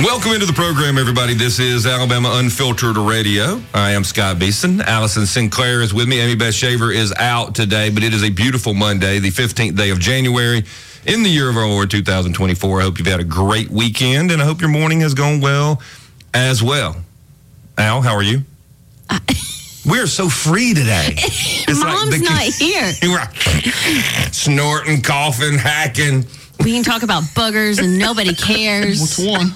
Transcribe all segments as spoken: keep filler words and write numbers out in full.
Welcome into the program, everybody. This is Alabama Unfiltered Radio. I am Scott Beeson. Allison Sinclair is with me. Amy Beth Shaver is out today, but it is a beautiful Monday, the fifteenth day of January in the year of our Lord two thousand twenty-four. I hope you've had a great weekend, and I hope your morning has gone well as well. Al, how are you? I- We are so free today. It's Mom's like the, not here. We're like snorting, coughing, hacking. We can talk about buggers and nobody cares. What's one?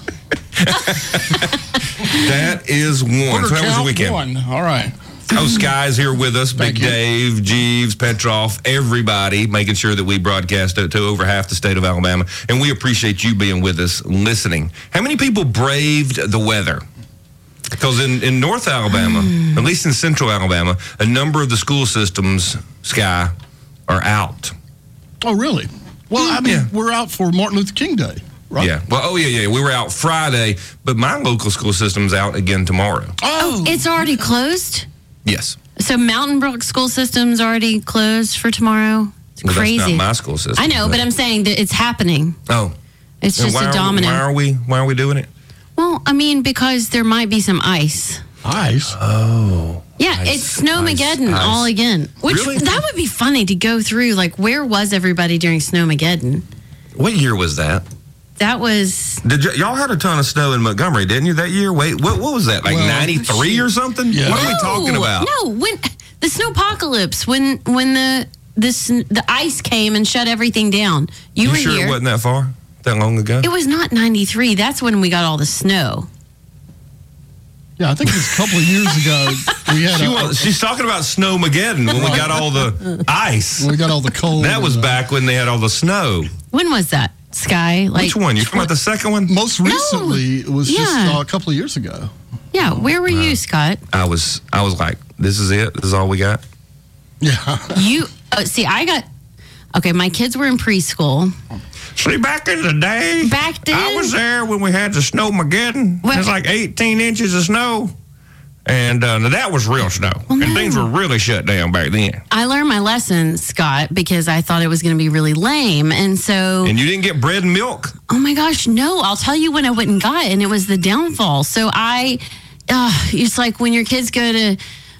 That is one. So how was the weekend? One. All right. Oh, Sky's here with us. Thank Big you. Dave, Jeeves, Petroff, everybody, making sure that we broadcast to, to over half the state of Alabama. And we appreciate you being with us, listening. How many people braved the weather? Because in, in North Alabama, mm. at least in Central Alabama, a number of the school systems, Sky, are out. Oh, really? Well, mm, I mean, yeah. We're out for Martin Luther King Day, right? Yeah. Well, oh, yeah, yeah. We were out Friday, but my local school system's out again tomorrow. Oh, oh it's already closed? Yes. So Mountain Brook school system's already closed for tomorrow? It's well, crazy. That's not my school system. I know, but, but I'm saying that it's happening. Oh. It's and just a domino. Why are we, why are we doing it? Well, I mean, because there might be some ice. Ice? Oh. Yeah, ice, it's Snowmageddon ice, ice. all again. Which, really? That would be funny to go through. Like, where was everybody during Snowmageddon? What year was that? That was... Did y- y'all had a ton of snow in Montgomery, didn't you, that year? Wait, what What was that, like well, ninety-three or something? Yeah. What are no, we talking about? No, when the snowpocalypse, when when the this, the ice came and shut everything down. You, you were sure here. It wasn't that far? That long ago? It was not ninety-three. That's when we got all the snow. Yeah, I think it was a couple of years ago. We had. She a, was, a, she's talking about Snowmageddon when we got all the ice. When we got all the cold. That was uh, back when they had all the snow. When was that, Sky? Like, which one? You're talking about the second one? Most recently, no. it was yeah. just uh, a couple of years ago. Yeah, where were uh, you, Scott? I was I was like, this is it? This is all we got? Yeah. You oh, see, I got... Okay, my kids were in preschool. See, back in the day, back then, I was there when we had the Snowmageddon. Well, it was like eighteen inches of snow, and uh, that was real snow. Well, and no. things were really shut down back then. I learned my lesson, Scott, because I thought it was going to be really lame, and so... And you didn't get bread and milk? Oh, my gosh, no. I'll tell you when I went and got it, and it was the downfall. So I... Uh, it's like when your kids go to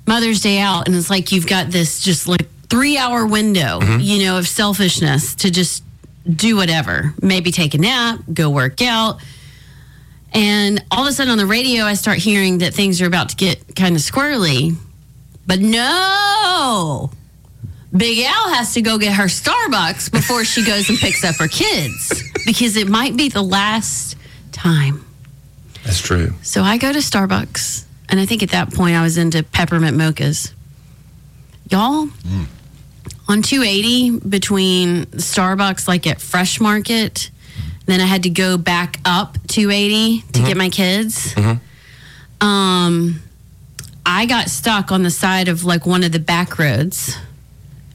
Mother's Day out, and it's like you've got this just like three-hour window, mm-hmm. you know, of selfishness to just... do whatever, maybe take a nap, go work out. And all of a sudden on the radio, I start hearing that things are about to get kind of squirrely. But no, Big Al has to go get her Starbucks before she goes and picks up her kids because it might be the last time. That's true. So I go to Starbucks, and I think at that point I was into peppermint mochas. Y'all... Mm. On two eighty between Starbucks, like at Fresh Market, then I had to go back up two eighty to mm-hmm. get my kids. Mm-hmm. Um, I got stuck on the side of like one of the back roads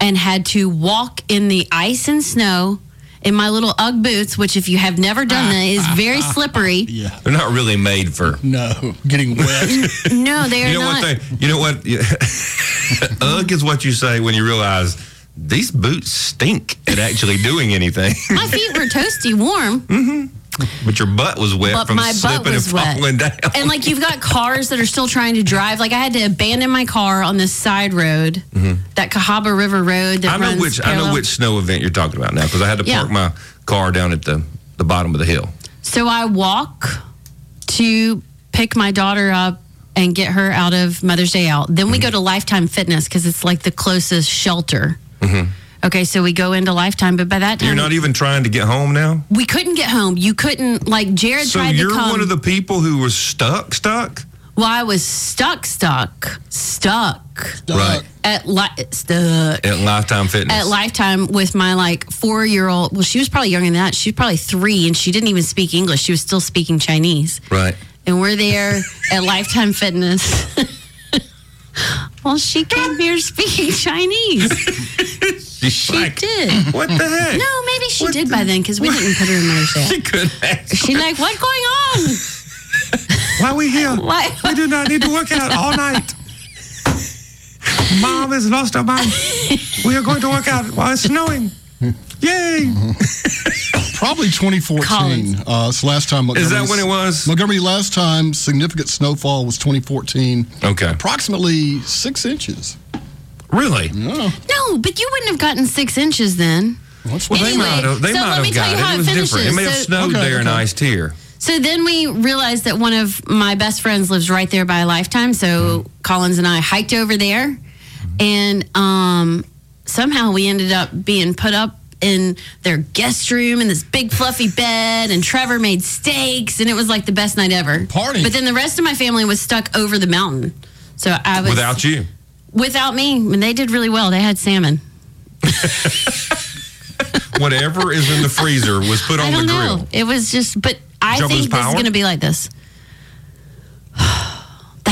and had to walk in the ice and snow in my little Ugg boots, which if you have never done ah, that, is very ah, slippery. Yeah. They're not really made for... No, getting wet. No, they are you know not. What they, you know what? Ugg is what you say when you realize... These boots stink at actually doing anything. My feet were toasty warm. Mm-hmm. But your butt was wet but from my slipping butt was and falling wet. Down. And, like, you've got cars that are still trying to drive. Like, I had to abandon my car on this side road, mm-hmm. that Cahaba River Road that I know runs which parallel. I know which snow event you're talking about now because I had to park yeah. my car down at the, the bottom of the hill. So I walk to pick my daughter up and get her out of Mother's Day out. Then we mm-hmm. go to Lifetime Fitness because it's, like, the closest shelter. Mm-hmm. Okay, so we go into Lifetime, but by that time... You're not even trying to get home now? We couldn't get home. You couldn't, like, Jared so tried to come... So you're one of the people who was stuck, stuck? Well, I was stuck, stuck, stuck. stuck. Right. At, li- stuck. At Lifetime Fitness. At Lifetime with my, like, four-year-old... Well, she was probably younger than that. She was probably three, and she didn't even speak English. She was still speaking Chinese. Right. And we're there at Lifetime Fitness... Well, she came here speaking Chinese. She like, did. What the heck? No, maybe she what did the, by then because we what? didn't put her in Mother's Day. She could have. She's like, what's going on? Why are we here? Why? We do not need to work out all night. Mom has lost her mind. We are going to work out while it's snowing. Yay! Mm-hmm. Probably twenty fourteen. Uh, it's the last time. Is that when it was? Montgomery last time significant snowfall was twenty fourteen. Okay. Approximately six inches. Really? Yeah. No, but you wouldn't have gotten six inches then. Well, well anyway, they might have. They so might let me have tell you how it, it was finishes. Different. It may so, have snowed okay, there okay. and iced here. So then we realized that one of my best friends lives right there by Lifetime. So mm-hmm. Collins and I hiked over there, mm-hmm. and um, somehow we ended up being put up in their guest room in this big fluffy bed, and Trevor made steaks, and it was like the best night ever. Party. But then the rest of my family was stuck over the mountain. So I was without you. Without me, and they did really well. They had salmon. Whatever is in the freezer was put on I don't the grill. Know. It was just, but I Jumbo's think power? This is going to be like this. That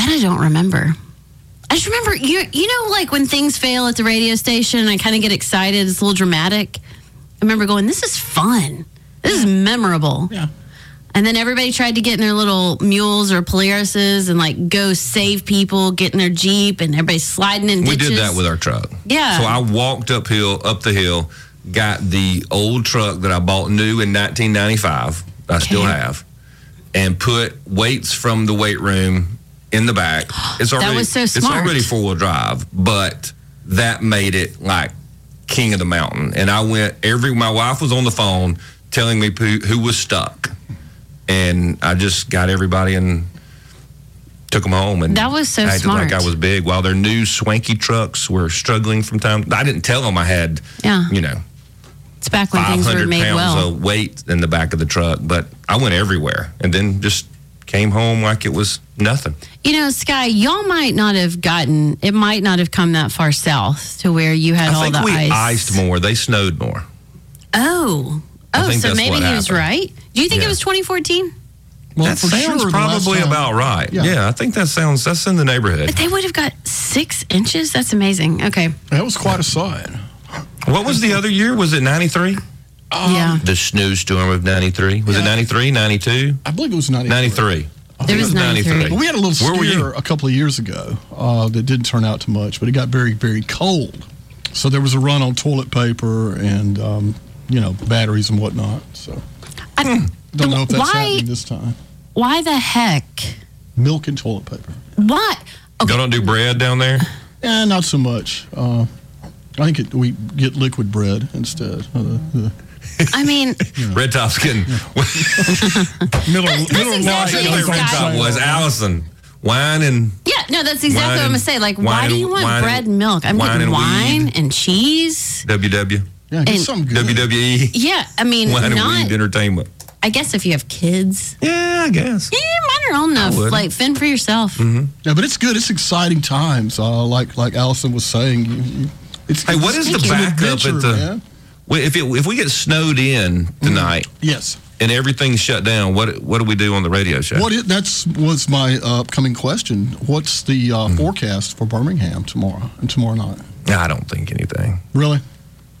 I don't remember. I just remember, you you know, like when things fail at the radio station, and I kind of get excited. It's a little dramatic. I remember going, this is fun. This yeah. is memorable. Yeah. And then everybody tried to get in their little mules or Polarises and like go save people, get in their Jeep, and everybody's sliding in ditches. We did that with our truck. Yeah. So I walked uphill, up the hill, got the old truck that I bought new in nineteen ninety-five. I okay. still have. And put weights from the weight room in the back. It's already, that was so smart. It's already four-wheel drive, but that made it like king of the mountain. And I went, every my wife was on the phone telling me who, who was stuck. And I just got everybody and took them home. And that was so acted smart. Acted like I was big. While their new swanky trucks were struggling from time, I didn't tell them I had, yeah. you know, it's back when things were made pounds well. Of weight in the back of the truck. But I went everywhere and then just came home like it was nothing. You know, Sky, y'all might not have gotten, it might not have come that far south to where you had I all think the we ice. Iced more. They snowed more. Oh. Oh, so maybe he was right. Do you think yeah. it was twenty fourteen? Well, that sounds sure probably about right. Yeah. yeah, I think that sounds, that's in the neighborhood. But they would have got six inches? That's amazing. Okay. That was quite a sight. What was the other year? Was it ninety-three? Um, yeah. The snowstorm storm of ninety-three. Was yeah. it ninety-three, ninety-two? I believe it was ninety-three. ninety-three. There was ninety-three. Well, we had a little scare a couple of years ago uh, that didn't turn out to much, but it got very, very cold. So there was a run on toilet paper and... Um, you know, batteries and whatnot. So I don't the, know if that's why, happening this time. Why the heck? Milk and toilet paper. What? Okay. Y'all don't do bread down there? Eh, not so much. Uh, I think it, we get liquid bread instead. Uh, uh, I mean... You know. Red Top's getting... Miller Red Top was Allison. Wine and... Yeah, no, that's exactly what I'm going to say. Like, why do you want and, bread and milk? I'm getting wine and, and cheese. W W. Yeah, get some good. W W E. Yeah, I mean, wine and not, weed entertainment. I guess if you have kids. Yeah, I guess. Yeah, mine are old enough. Like, fend for yourself. Mm-hmm. Yeah, but it's good. It's exciting times. Uh, like like Allison was saying. It's, hey, it's, what is the backup at the? If it, if we get snowed in tonight, mm-hmm. yes, and everything's shut down, what what do we do on the radio show? What it, that's was my uh, upcoming question. What's the uh, mm-hmm. forecast for Birmingham tomorrow and tomorrow night? I don't think anything. Really.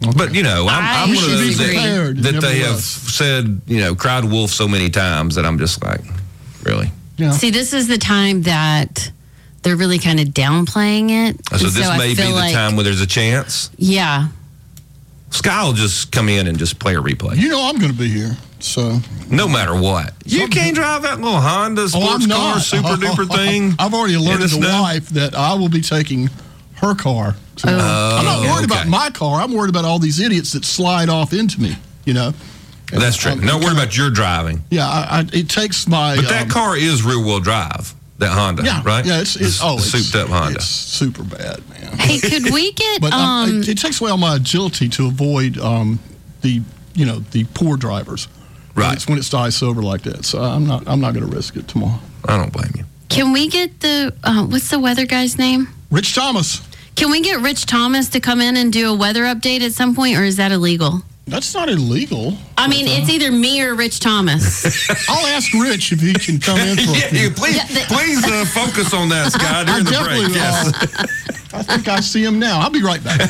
Okay. But, you know, I'm, I'm one of those that, that they was. Have said, you know, cried wolf so many times that I'm just like, really? Yeah. See, this is the time that they're really kind of downplaying it. Oh, so this so may be the like, time where there's a chance? Yeah. Sky will just come in and just play a replay. You know I'm going to be here, so. No matter what. You Something. Can't drive that little Honda sports oh, car super-duper uh, thing. I've already alerted the wife that I will be taking her car. So oh, I'm not worried okay. about my car. I'm worried about all these idiots that slide off into me, you know. And that's true. I'm, I'm not worried kinda, about your driving. Yeah, I, I, it takes my... But that um, car is rear-wheel drive, that Honda, yeah, right? Yeah, it's... it's oh, souped-up Honda. It's super bad, man. Hey, could we get... but um, um, it, it takes away all my agility to avoid um, the, you know, the poor drivers. Right. It's when it dies sober like that. So I'm not I'm not going to risk it tomorrow. I don't blame you. Can we get the... Uh, what's the weather guy's name? Rich Thomas. Can we get Rich Thomas to come in and do a weather update at some point, or is that illegal? That's not illegal. I mean, it's either me or Rich Thomas. I'll ask Rich if he can come in for yeah, a few. Please, yeah, the- please uh, focus on that, Scott, during the break. Yes. I think I see him now. I'll be right back.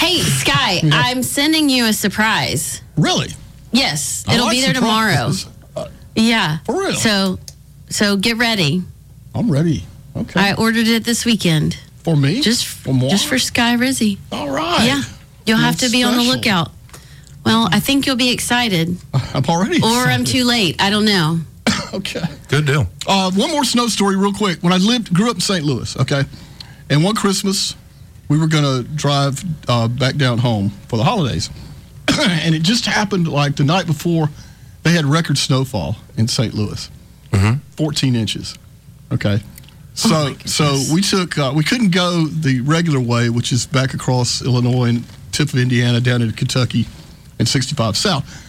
Hey, Sky, yeah. I'm sending you a surprise. Really? Yes. I it'll like be there surprises. Tomorrow. Uh, yeah. For real? So, so get ready. I'm ready. Okay. I ordered it this weekend. For me? Just for, for more? Just for Sky Rizzy. All right. Yeah. You'll That's have to be special. On the lookout. Well, I think you'll be excited. I'm already excited. Or I'm too late. I don't know. Okay. Good deal. Uh, one more snow story real quick. When I lived, grew up in Saint Louis, okay, and one Christmas we were going to drive uh, back down home for the holidays. And it just happened like the night before they had record snowfall in Saint Louis. Mm-hmm. fourteen inches. Okay. So oh so we took, uh, we couldn't go the regular way, which is back across Illinois and tip of Indiana down into Kentucky and sixty-five south,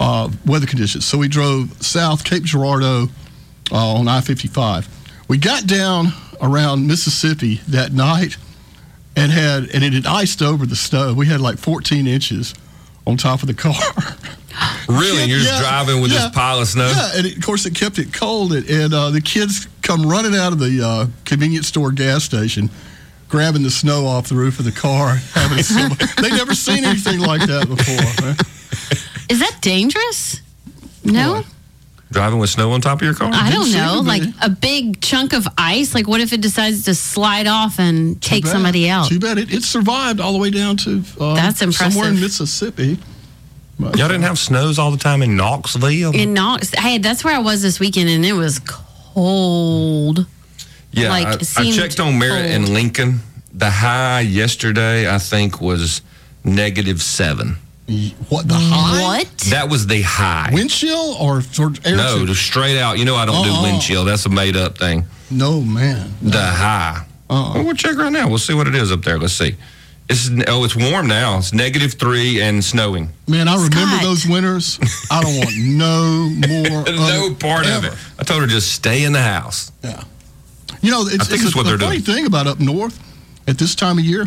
uh, weather conditions. So we drove south, Cape Girardeau uh, on I fifty-five. We got down around Mississippi that night and had, and it had iced over the snow. We had like fourteen inches on top of the car. Really? You're just yeah, driving with yeah, this pile of snow? Yeah, and it, of course it kept it cold, and, and uh, the kids come running out of the uh, convenience store gas station, grabbing the snow off the roof of the car. Having some, they never seen anything like that before. Man. Is that dangerous? No? What? Driving with snow on top of your car? I don't know. Like a big chunk of ice? Like what if it decides to slide off and take somebody out? Too bad. It, it survived all the way down to uh, That's impressive. Somewhere in Mississippi. Y'all didn't have snows all the time in Knoxville? In Knoxville. Hey, that's where I was this weekend, and it was cold. Yeah, like, I, I checked on Merritt and Lincoln. The high yesterday, I think, was negative seven. What? The high? What? That was the high. Wind chill or, or air No, just straight out. You know I don't uh-uh. do wind chill. That's a made-up thing. No, man. No. The high. Uh-uh. Well, we'll check right now. We'll see what it is up there. Let's see. It's, oh, it's warm now. It's negative three and snowing. Man, I Scott. remember those winters. I don't want no more. no of part ever. of it. I told her just stay in the house. Yeah. You know, it's, it's, it's what a, the funny doing. thing about up north at this time of year.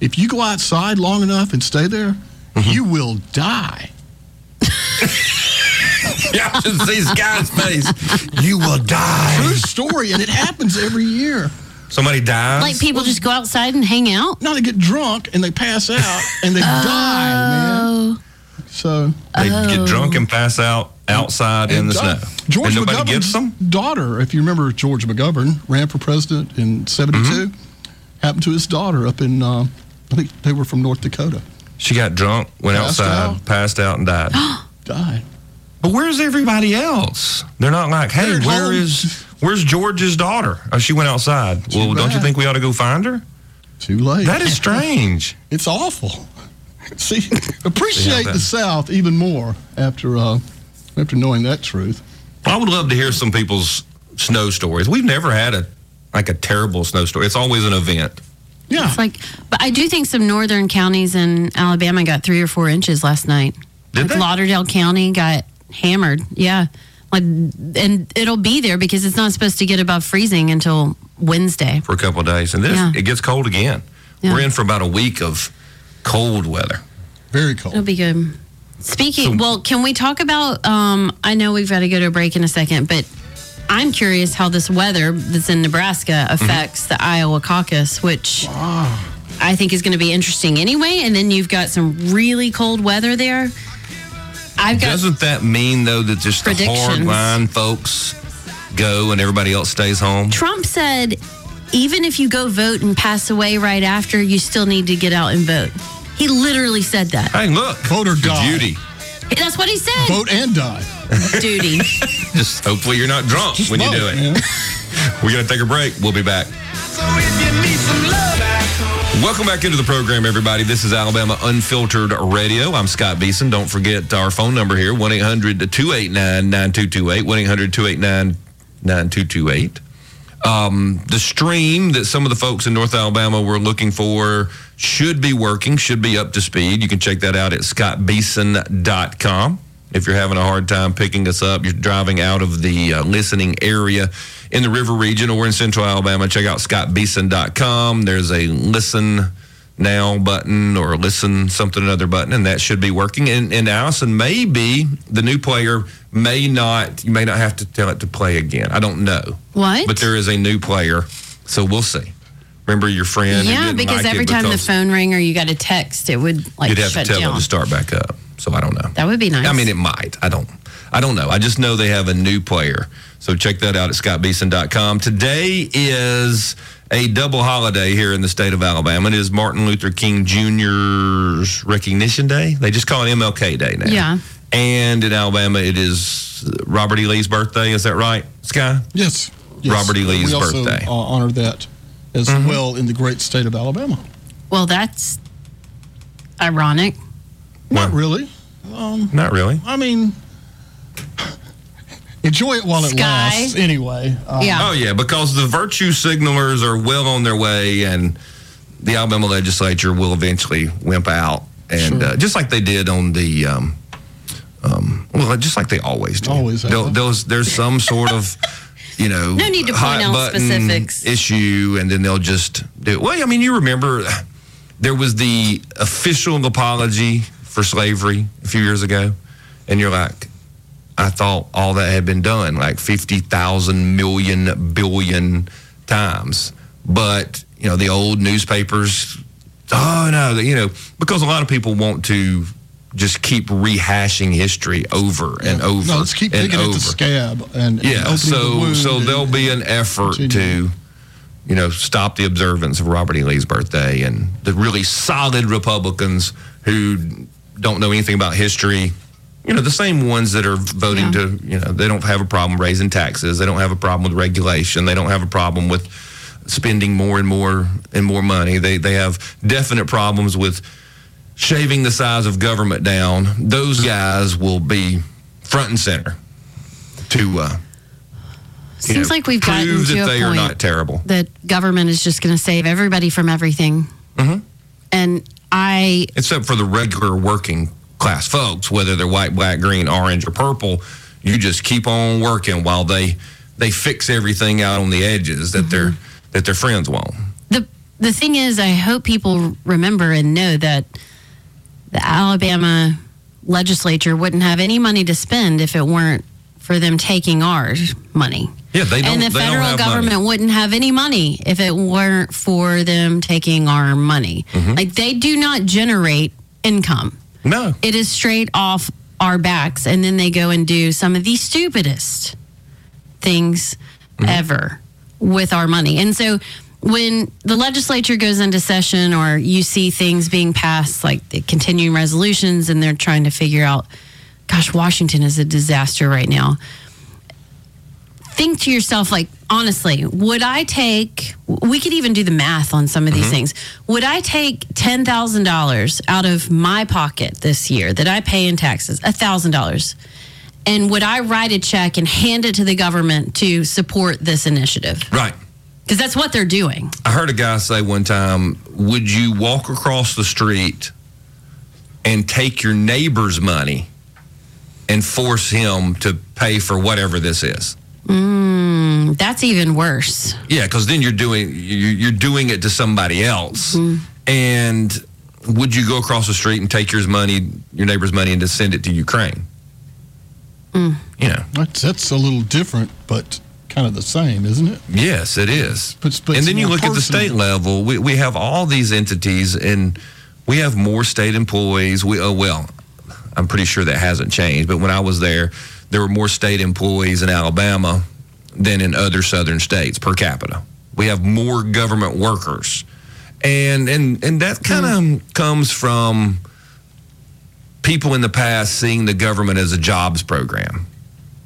If you go outside long enough and stay there, mm-hmm. you will die. Yeah, just see Scott's face. You will die. True story, and it happens every year. Somebody dies? Like people just go outside and hang out? No, they get drunk and they pass out and they oh. die, man. So They oh. get drunk and pass out outside and in the die. snow. George and nobody gives them? Daughter, if you remember George McGovern, ran for president in seventy-two. Mm-hmm. Happened to his daughter up in, uh, I think they were from North Dakota. She got drunk, went passed outside, out. passed out and died. Died. But where's everybody else? They're not like, hey, They're where home. is... Where's George's daughter? Oh, she went outside. Too well, bad. Don't you think we ought to go find her? Too late. That is strange. It's awful. See, appreciate See the South even more after uh, after knowing that truth. I would love to hear some people's snow stories. We've never had a like a terrible snow story. It's always an event. Yeah. It's like, but I do think some northern counties in Alabama got three or four inches last night. Did like they? Lauderdale County got hammered. Yeah. Like, and it'll be there because it's not supposed to get above freezing until Wednesday. For a couple of days. And this, yeah. it gets cold again. Yeah. We're in for about a week of cold weather. Very cold. It'll be good. Speaking, so, well, can we talk about, um, I know we've got to go to a break in a second, but I'm curious how this weather that's in Nebraska affects mm-hmm. the Iowa caucus, which wow. I think is going to be interesting anyway. And then you've got some really cold weather there. I've got Doesn't that mean, though, that just the hard-line folks go and everybody else stays home? Trump said, even if you go vote and pass away right after, you still need to get out and vote. He literally said that. Hey, look. Vote or die. Duty. That's what he said. Vote and die. Duty. Just hopefully you're not drunk just when vote, you do it. Man. We're going to take a break. We'll be back. So if you need some love, welcome back into the program, everybody. This is Alabama Unfiltered Radio. I'm Scott Beeson. Don't forget our phone number here, one eight hundred two eight nine nine two two eight, one eight hundred two eight nine nine two two eight. Um, the stream that some of the folks in North Alabama were looking for should be working, should be up to speed. You can check that out at Scott Beason dot com. If you're having a hard time picking us up, you're driving out of the uh, listening area in the river region or in Central Alabama, check out Scott Beason dot com. There's a listen now button or listen something another button, and that should be working. And, and Allison, maybe the new player may not, you may not have to tell it to play again. I don't know. What? But there is a new player, so we'll see. Remember your friend? Yeah, because like every time the phone rang or you got a text, it would like shut down. You'd have to tell it to start back up. So I don't know. That would be nice. I mean, it might. I don't I don't know. I just know they have a new player. So check that out at Scott Beason dot com. Today is a double holiday here in the state of Alabama. It is Martin Luther King Junior's Recognition Day. They just call it M L K Day now. Yeah. And in Alabama, it is Robert E. Lee's birthday. Is that right, Sky? Yes. yes. Robert E. Lee's birthday. We also birthday. Uh, honor that as mm-hmm. well in the great state of Alabama. Well, that's ironic. Not well, really. Um, not really. I mean, enjoy it while it Sky. lasts anyway. Um, yeah. Oh, yeah, because the virtue signalers are well on their way, and the Alabama legislature will eventually wimp out, and sure. uh, just like they did on the um, um, – well, just like they always do. Always have. There's, there's some sort of – you know, no need to point out specifics issue, and then they'll just do it. Well, I mean, you remember there was the official apology for slavery a few years ago, and you're like, I thought all that had been done like fifty thousand million billion times. But, you know, the old newspapers, oh, no, you know, because a lot of people want to just keep rehashing history over and yeah. over. No, let's keep digging at the scab and, yeah, and so, the so there'll and, be an effort continue. to, you know, stop the observance of Robert E. Lee's birthday, and the really solid Republicans who don't know anything about history, you know, the same ones that are voting yeah. to, you know, they don't have a problem raising taxes, they don't have a problem with regulation, they don't have a problem with spending more and more and more money. They they have definite problems with shaving the size of government down. Those guys will be front and center to uh, Seems know, like we've prove that they are not terrible. That government is just going to save everybody from everything. Mm-hmm. And I... Except for the regular working class folks, whether they're white, black, green, orange, or purple, you just keep on working while they they fix everything out on the edges that, mm-hmm. their, that their friends want. The, the thing is, I hope people remember and know that the Alabama legislature wouldn't have any money to spend if it weren't for them taking our money. Yeah, they don't. And the they federal government money. wouldn't have any money if it weren't for them taking our money. Mm-hmm. Like, they do not generate income. No. It is straight off our backs, and then they go and do some of the stupidest things mm-hmm. ever with our money. And so when the legislature goes into session, or you see things being passed, like the continuing resolutions, and they're trying to figure out, gosh, Washington is a disaster right now. Think to yourself, like, honestly, would I take, we could even do the math on some of mm-hmm. these things. Would I take ten thousand dollars out of my pocket this year that I pay in taxes, one thousand dollars, and would I write a check and hand it to the government to support this initiative? Right. Because that's what they're doing. I heard a guy say one time, would you walk across the street and take your neighbor's money and force him to pay for whatever this is? Mm, that's even worse. Yeah, because then you're doing you're doing it to somebody else. Mm-hmm. And would you go across the street and take your money, your neighbor's money, and just send it to Ukraine? Mm. You know. That's, that's a little different, but kind of the same, isn't it? Yes, it is. But, but and then you look personal. At the state level, we, we have all these entities, and we have more state employees. We oh well, I'm pretty sure that hasn't changed, but when I was there, there were more state employees in Alabama than in other southern states per capita. We have more government workers. And and, and that kind of mm. comes from people in the past seeing the government as a jobs program.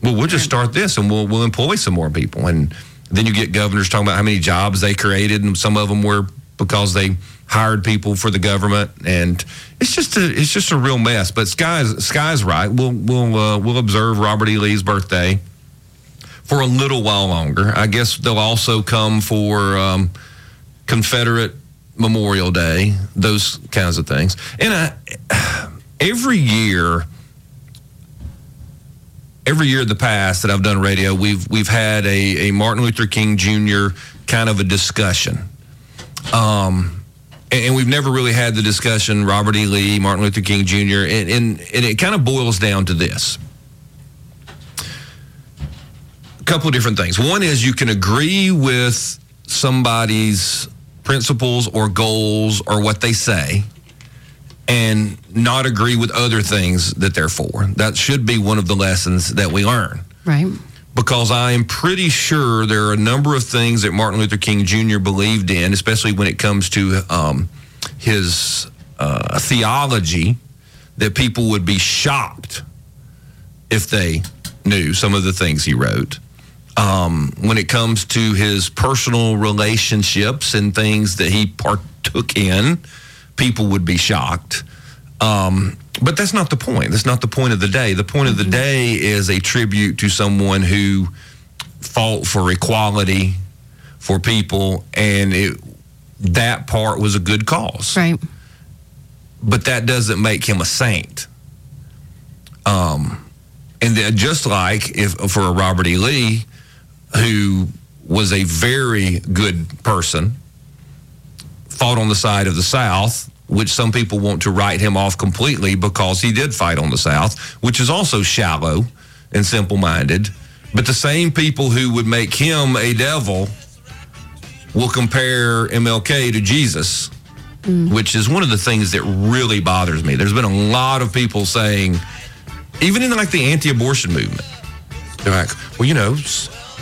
Well, we'll just start this, and we'll we'll employ some more people. And then you get governors talking about how many jobs they created, and some of them were because they hired people for the government. And it's just a it's just a real mess. But Sky's Sky's right. We'll we'll uh, we'll observe Robert E. Lee's birthday for a little while longer. I guess they'll also come for um, Confederate Memorial Day, those kinds of things. And I, every year. Every year in the past that I've done radio, we've we've had a, a Martin Luther King Junior kind of a discussion. Um, and, and we've never really had the discussion, Robert E. Lee, Martin Luther King Junior, and, and, and it kind of boils down to this. A couple of different things. One is you can agree with somebody's principles or goals or what they say, and not agree with other things that they're for. That should be one of the lessons that we learn. Right. Because I am pretty sure there are a number of things that Martin Luther King Junior believed in, especially when it comes to um, his uh, theology, that people would be shocked if they knew some of the things he wrote. Um, when it comes to his personal relationships and things that he partook in, people would be shocked. Um, but that's not the point. That's not the point of the day. The point of the day is a tribute to someone who fought for equality for people, and it, that part was a good cause. Right. But that doesn't make him a saint. Um, and the, just like if for a Robert E. Lee, who was a very good person, fought on the side of the South, which some people want to write him off completely because he did fight on the South, which is also shallow and simple-minded. But the same people who would make him a devil will compare M L K to Jesus, mm. which is one of the things that really bothers me. There's been a lot of people saying, even in like the anti-abortion movement, they're like, well, you know,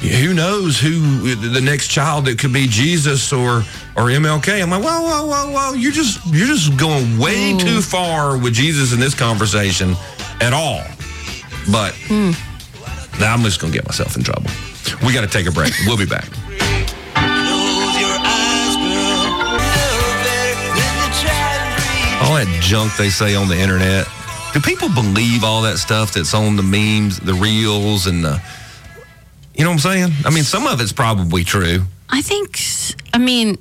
who knows who the next child that could be Jesus or or M L K? I'm like, whoa, whoa, whoa, whoa! You're just you're just going way mm. too far with Jesus in this conversation at all. But mm. now I'm just gonna get myself in trouble. We got to take a break. We'll be back. All that junk they say on the internet. Do people believe all that stuff that's on the memes, the reels, and the? You know what I'm saying? I mean, some of it's probably true. I think, I mean...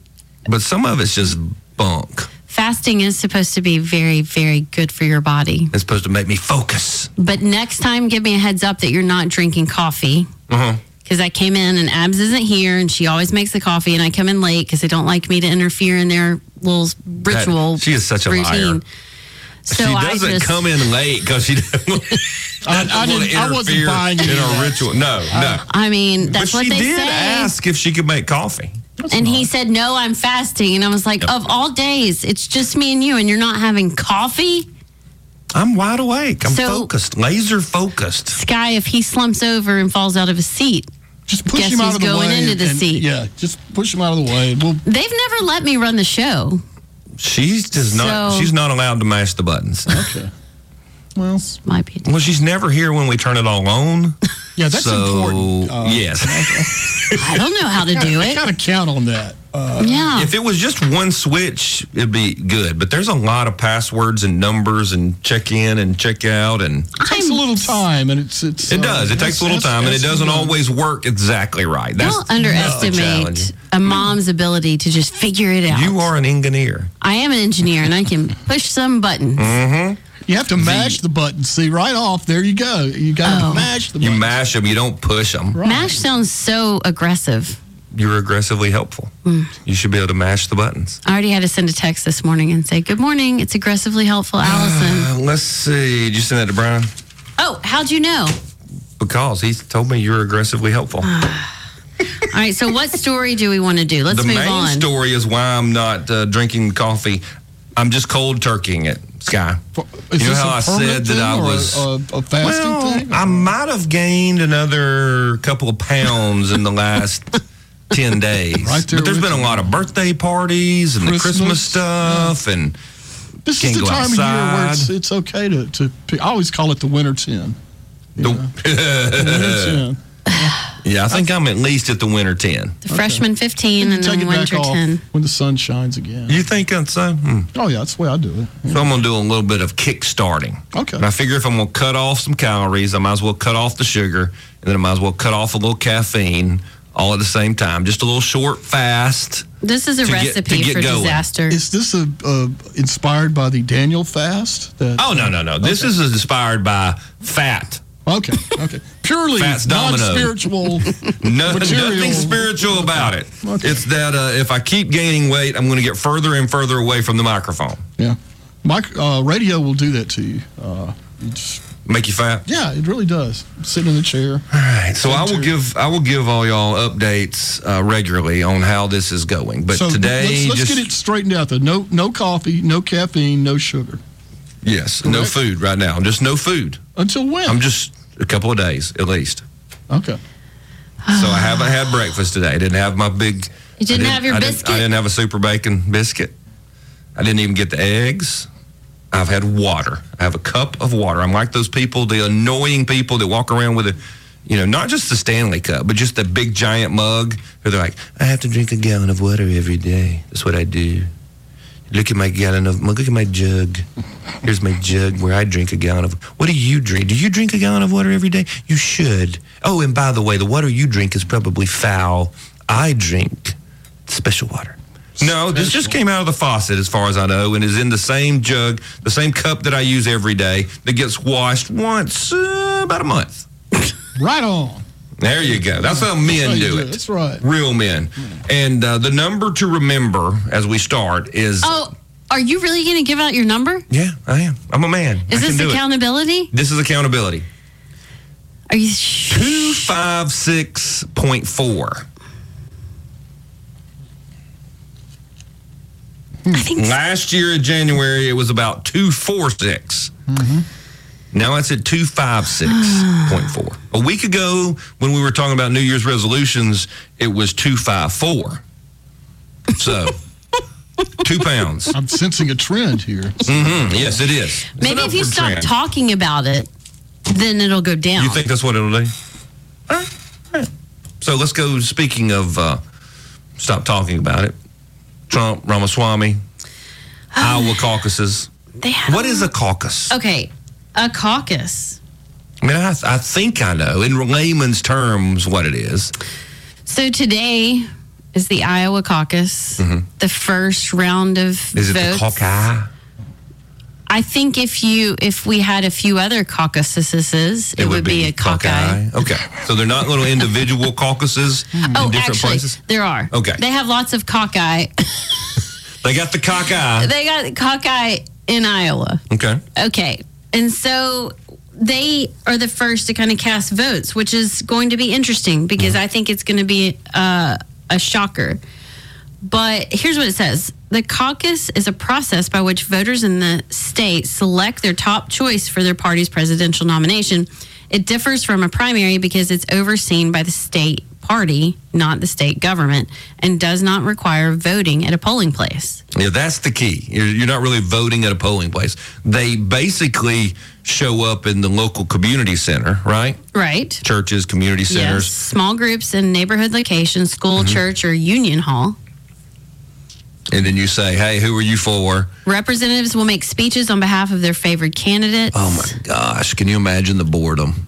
But some of it's just bunk. Fasting is supposed to be very, very good for your body. It's supposed to make me focus. But next time, give me a heads up that you're not drinking coffee. Uh-huh. Because I came in and Abs isn't here, and she always makes the coffee, and I come in late because they don't like me to interfere in their little ritual routine. She is such a liar. So she doesn't just, come in late because she doesn't want to interfere in a ritual. No, no. I mean, that's but what they say. She did ask if she could make coffee. That's and nice. He said, no, I'm fasting. And I was like, no. Of all days, it's just me and you, and you're not having coffee? I'm wide awake. I'm so, focused, laser focused. Sky, if he slumps over and falls out of his seat, just push guess him out of the way. He's going into the and, seat. Yeah, just push him out of the way. We'll, They've never let me run the show. She does not. So, she's not allowed to mash the buttons. Okay. Well, might be. Well, she's never here when we turn it all on. Yeah, that's so, important. Uh, yes. I don't know how to gotta, do it. I gotta count on that. Uh, yeah. If it was just one switch, it'd be good. But there's a lot of passwords and numbers and check in and check out, and it takes I'm, a little time, and it's it's. It uh, does. It takes a little time, and it doesn't always work exactly right. That's, don't underestimate a mom's ability to just figure it out. You are an engineer. I am an engineer, and I can push some buttons. Mm-hmm. You have to mash the buttons. See, right off, there you go. You got to oh. mash the buttons. You mash them. You don't push them. Right. Mash sounds so aggressive. You're aggressively helpful. Mm. You should be able to mash the buttons. I already had to send a text this morning and say, good morning, it's aggressively helpful, Allison. Uh, let's see. Did you send that to Brian? Oh, how'd you know? Because he told me you're aggressively helpful. All right, so what story do we want to do? Let's the move on. The main story is why I'm not uh, drinking coffee. I'm just cold turkeying it, Sky. Is you know how I said that I was... A, a fasting well, thing? Or? I might have gained another couple of pounds in the last... ten days. Right there but there's been a lot of birthday parties and Christmas. the Christmas stuff. Yeah. And this is the time outside. of year where it's, it's okay to, to pick. I always call it the winter ten. The, the winter ten. Yeah, I think I, I'm at least at the winter ten. The okay. freshman fifteen and then winter ten. When the sun shines again. You think that's uh, hmm. Oh, yeah, that's the way I do it. Yeah. So I'm going to do a little bit of kick-starting. Okay. And I figure if I'm going to cut off some calories, I might as well cut off the sugar, and then I might as well cut off a little caffeine. All at the same time. Just a little short fast. This is a recipe get, for going. disaster. Is this a, uh, inspired by the Daniel fast? That, oh, no, no, no. Okay. This is inspired by fat. Okay, okay. Purely Fat's non-spiritual no, Nothing spiritual about it. Okay. It's that uh, if I keep gaining weight, I'm going to get further and further away from the microphone. Yeah. My, uh, radio will do that to you. Uh, it's... Make you fat? Yeah, it really does. Sitting in the chair. All right. So I will give I will give all y'all updates uh, regularly on how this is going. But so today, let's, let's just, get it straightened out. Though. No, no coffee, no caffeine, no sugar. Yes, correct? No food right now. Just no food. Until when? I'm just a couple of days at least. Okay. So I haven't had breakfast today. I didn't have my big... You didn't, didn't have your I biscuit? Didn't, I didn't have a super bacon biscuit. I didn't even get the eggs. I've had water. I have a cup of water. I'm like those people, the annoying people that walk around with a, you know, not just the Stanley cup, but just the big giant mug. Where they're like, I have to drink a gallon of water every day. That's what I do. Look at my gallon of, look at my jug. Here's my jug where I drink a gallon of, what do you drink? Do you drink a gallon of water every day? You should. Oh, and by the way, the water you drink is probably foul. I drink special water. No, this just came out of the faucet, as far as I know, and is in the same jug, the same cup that I use every day that gets washed once uh, about a month. Right on. There you go. That's how men do it. That's right. Real men. And uh, the number to remember as we start is... Oh, are you really going to give out your number? Yeah, I am. I'm a man. Is this accountability? This is accountability. Are you... Sh- two fifty-six point four. I think last year in January, it was about two forty-six. Mm-hmm. Now it's at two fifty-six point four. A week ago, when we were talking about New Year's resolutions, it was two fifty-four. So, two pounds. I'm sensing a trend here. Mm-hmm. Yes, it is. It's Maybe if you stop trend. talking about it, then it'll go down. You think that's what it'll do? All right. All right. So, let's go, speaking of uh, stop talking about it. Trump, Ramaswamy, uh, Iowa caucuses. They have what a, is a caucus? Okay, a caucus. I mean, I, I think I know, in layman's terms, what it is. So today is the Iowa caucus, mm-hmm. the first round of Is votes. It the caucus? I think if you if we had a few other caucuses, it, it would be, be a caucus. Okay, so they're not little individual caucuses in oh, different actually, places? There are. Okay. They have lots of caucus. They got the caucus. They got caucus in Iowa. Okay. Okay, and so they are the first to kind of cast votes, which is going to be interesting because mm. I think it's going to be uh, a shocker. But here's what it says. The caucus is a process by which voters in the state select their top choice for their party's presidential nomination. It differs from a primary because it's overseen by the state party, not the state government, and does not require voting at a polling place. Yeah, that's the key. You're, you're not really voting at a polling place. They basically show up in the local community center, right? Right. Churches, community centers. Yes, small groups in neighborhood locations, school, mm-hmm. church, or union hall. And then you say, hey, who are you for? Representatives will make speeches on behalf of their favored candidates. Oh, my gosh. Can you imagine the boredom?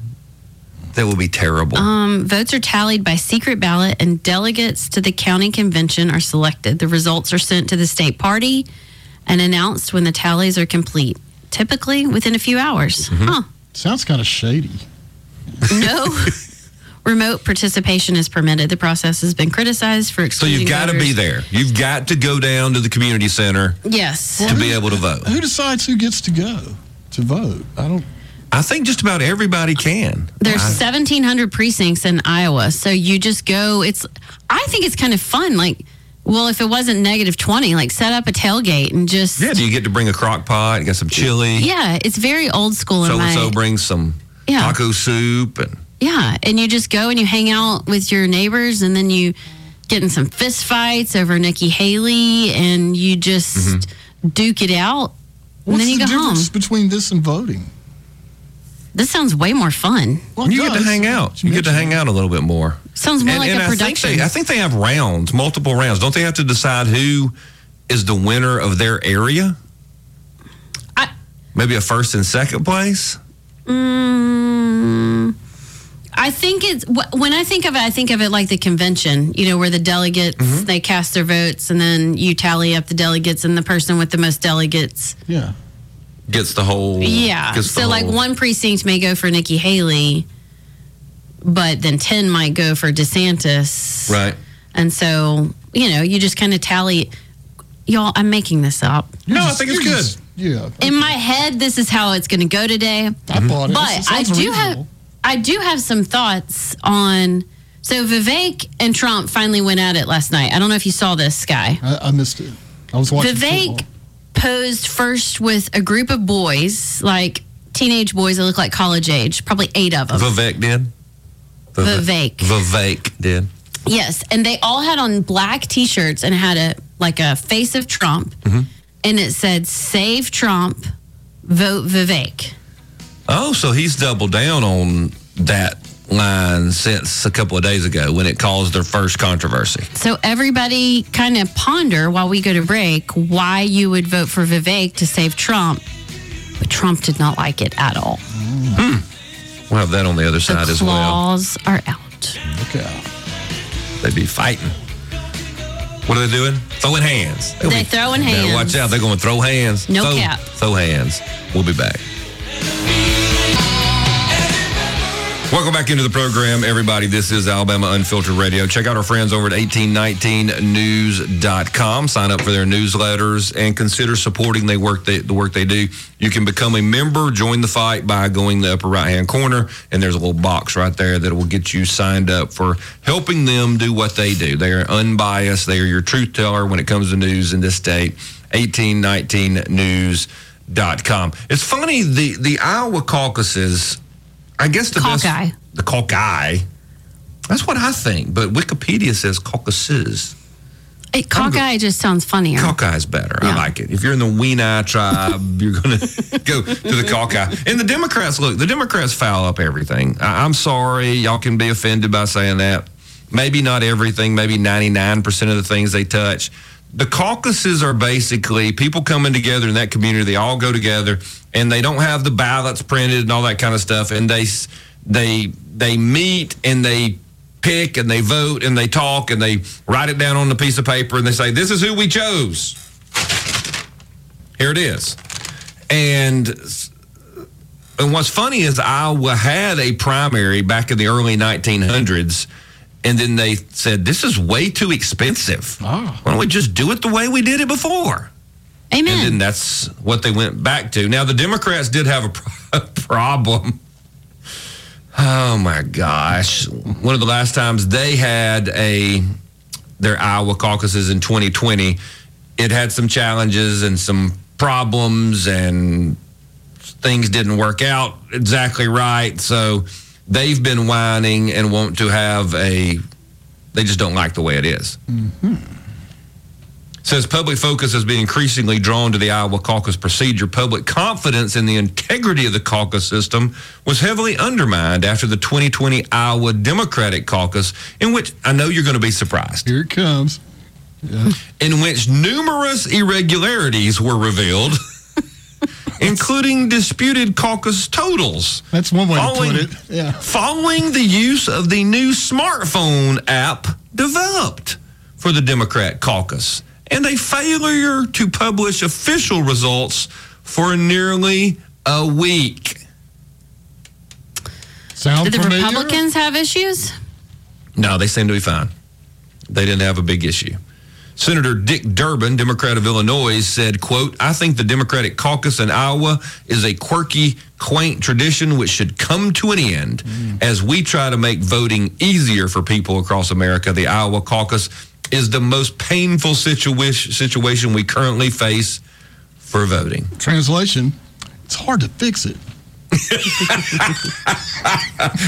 That would be terrible. Um, votes are tallied by secret ballot, and delegates to the county convention are selected. The results are sent to the state party and announced when the tallies are complete, typically within a few hours. Mm-hmm. Huh. Sounds kind of shady. No. Remote participation is permitted. The process has been criticized for excluding So you've got voters. To be there. You've got to go down to the community center. Yes. Well, to who, be able to vote. Who decides who gets to go to vote? I don't. I think just about everybody can. There's I, seventeen hundred precincts in Iowa, so you just go. It's. I think it's kind of fun. Like, well, if it wasn't negative twenty, like set up a tailgate and just. Yeah. Do you get to bring a crock pot? You got some chili. Yeah, it's very old school. So and so brings some yeah. taco soup and. Yeah, and you just go and you hang out with your neighbors, and then you get in some fist fights over Nikki Haley, and you just mm-hmm. duke it out, and What's then you the go home. What's the difference between this and voting? This sounds way more fun. Well, you does. get to hang out. You get to hang out a little bit more. Sounds more and, like and a I production. Think they, I think they have rounds, multiple rounds. Don't they have to decide who is the winner of their area? I, Maybe a first and second place? Mm I think it's, when I think of it, I think of it like the convention, you know, where the delegates, mm-hmm. they cast their votes, and then you tally up the delegates, and the person with the most delegates. Yeah. Gets the whole. Yeah. The so, whole. Like, one precinct may go for Nikki Haley, but then ten might go for DeSantis. Right. And so, you know, you just kind of tally. Y'all, I'm making this up. No, I think it's good. Yeah. Okay. In my head, this is how it's going to go today. I bought it. But it I do reasonable. have. I do have some thoughts on... So Vivek and Trump finally went at it last night. I don't know if you saw this, Sky. I, I missed it. I was watching Vivek football. posed first with a group of boys, like teenage boys that look like college age, probably eight of them. Vivek did? Vivek. Vivek did. Yes, and they all had on black T-shirts and had a like a face of Trump, mm-hmm. and it said, "Save Trump, vote Vivek." Oh, so he's doubled down on that line since a couple of days ago when it caused their first controversy. So everybody kind of ponder while we go to break why you would vote for Vivek to save Trump, but Trump did not like it at all. Hmm. We'll have that on the other side as well. The claws are out. Look out. They'd be fighting. What are they doing? Throwing hands. They're, they're be, throwing hands. Watch out. They're going to throw hands. No throw, cap. Throw hands. We'll be back. Welcome back into the program, everybody. This is Alabama Unfiltered Radio. Check out our friends over at eighteen nineteen news dot com. Sign up for their newsletters and consider supporting the work they, the work they do. You can become a member, join the fight by going to the upper right-hand corner, and there's a little box right there that will get you signed up for helping them do what they do. They are unbiased. They are your truth teller when it comes to news in this state. eighteen nineteen news dot com. It's funny, the, the Iowa caucuses... I guess the Caucus. Best, the Caucus. That's what I think, but Wikipedia says caucuses. It, Caucus just sounds funnier. Caucus is better. Yeah. I like it. If you're in the Weenie tribe, you're going to go to the Caucus. And the Democrats, look, the Democrats foul up everything. I, I'm sorry. Y'all can be offended by saying that. Maybe not everything. Maybe ninety-nine percent of the things they touch. The caucuses are basically people coming together in that community. They all go together, and they don't have the ballots printed and all that kind of stuff. And they they they meet, and they pick, and they vote, and they talk, and they write it down on a piece of paper, and they say, this is who we chose. Here it is. And, and what's funny is Iowa had a primary back in the early nineteen hundreds, and then they said, this is way too expensive. Oh. Why don't we just do it the way we did it before? Amen. And then that's what they went back to. Now, the Democrats did have a, pro- a problem. Oh, my gosh. One of the last times they had a their Iowa caucuses in twenty twenty, it had some challenges and some problems, and things didn't work out exactly right. So... they've been whining and want to have a, they just don't like the way it is. Mm-hmm. Says public focus has been increasingly drawn to the Iowa caucus procedure. Public confidence in the integrity of the caucus system was heavily undermined after the twenty twenty Iowa Democratic Caucus, in which, I know you're going to be surprised. Here it comes. Yeah. In which numerous irregularities were revealed. Including disputed caucus totals. That's one way following, to put it. Yeah. Following the use of the new smartphone app developed for the Democrat caucus and a failure to publish official results for nearly a week. Sound Did the familiar? Republicans have issues? No, they seem to be fine. They didn't have a big issue. Senator Dick Durbin, Democrat of Illinois, said, quote, I think the Democratic caucus in Iowa is a quirky, quaint tradition which should come to an end. Mm. As we try to make voting easier for people across America, the Iowa caucus is the most painful situa- situation we currently face for voting. Translation, it's hard to fix it.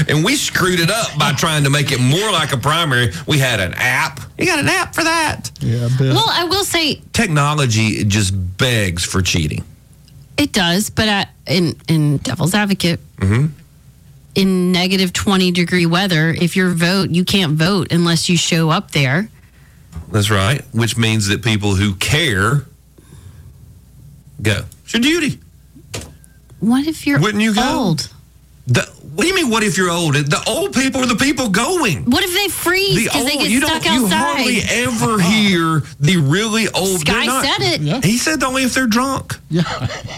And we screwed it up by trying to make it more like a primary. We had an app. You got an app for that? Yeah, I bet. Well, I will say... technology just begs for cheating. It does, but I, in, in devil's advocate, mm-hmm. in negative twenty-degree weather, if your vote, you can't vote unless you show up there. That's right, which means that people who care go. It's your duty. What if you're Wouldn't you go? old? The, what do you mean, what if you're old? The old people are the people going. What if they freeze because the they get you stuck outside? You hardly ever hear the really old... Sky not, said it. Yeah. He said only if they're drunk. Yeah,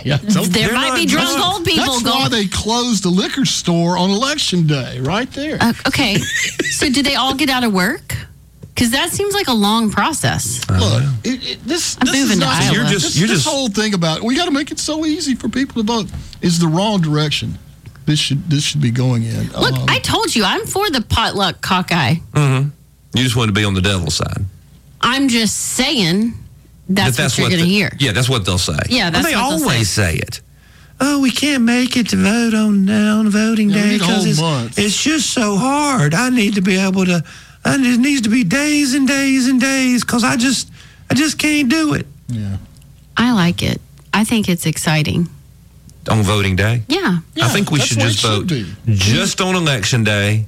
yeah. So there might be drunk, drunk old people that's going. That's why they closed the liquor store on election day, right there. Uh, okay, so do they all get out of work? Because that seems like a long process. Uh, Look, it, it, this, I'm this is not... So you're just, this, you're this just, whole thing about, we got to make it so easy for people to vote, is the wrong direction. This should this should be going in. Look, um, I told you, I'm for the potluck cockeye. Mm-hmm. You just want to be on the devil's side. I'm just saying, That's, that that's what you're going to hear. Yeah, that's what they'll say. Yeah, that's well, they what they always say. say it. Oh, we can't make it to vote on on voting yeah, day because it's, it's just so hard. I need to be able to. I, it needs to be days and days and days because I just I just can't do it. Yeah, I like it. I think it's exciting. On voting day? Yeah. yeah I think we should just vote should just on election day.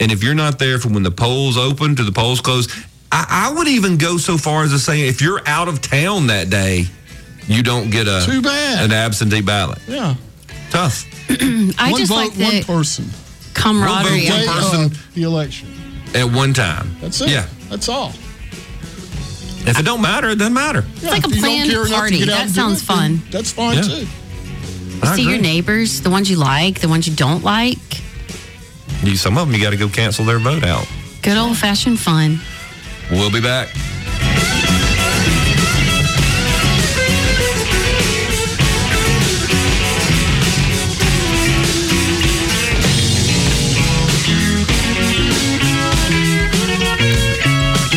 And if you're not there from when the polls open to the polls close, I, I would even go so far as to say if you're out of town that day, you don't get a Too bad. an absentee ballot. Yeah. Tough. I one just vote, like the one person. camaraderie. One, vote, one person. The election. At one time. That's it. Yeah. That's all. If it don't matter, it doesn't matter. It's yeah, like a planned party. That sounds it, fun. That's fine, yeah. too. I See agree. your neighbors, the ones you like, the ones you don't like. You, some of them, you got to go cancel their vote out. Good old-fashioned fun. We'll be back.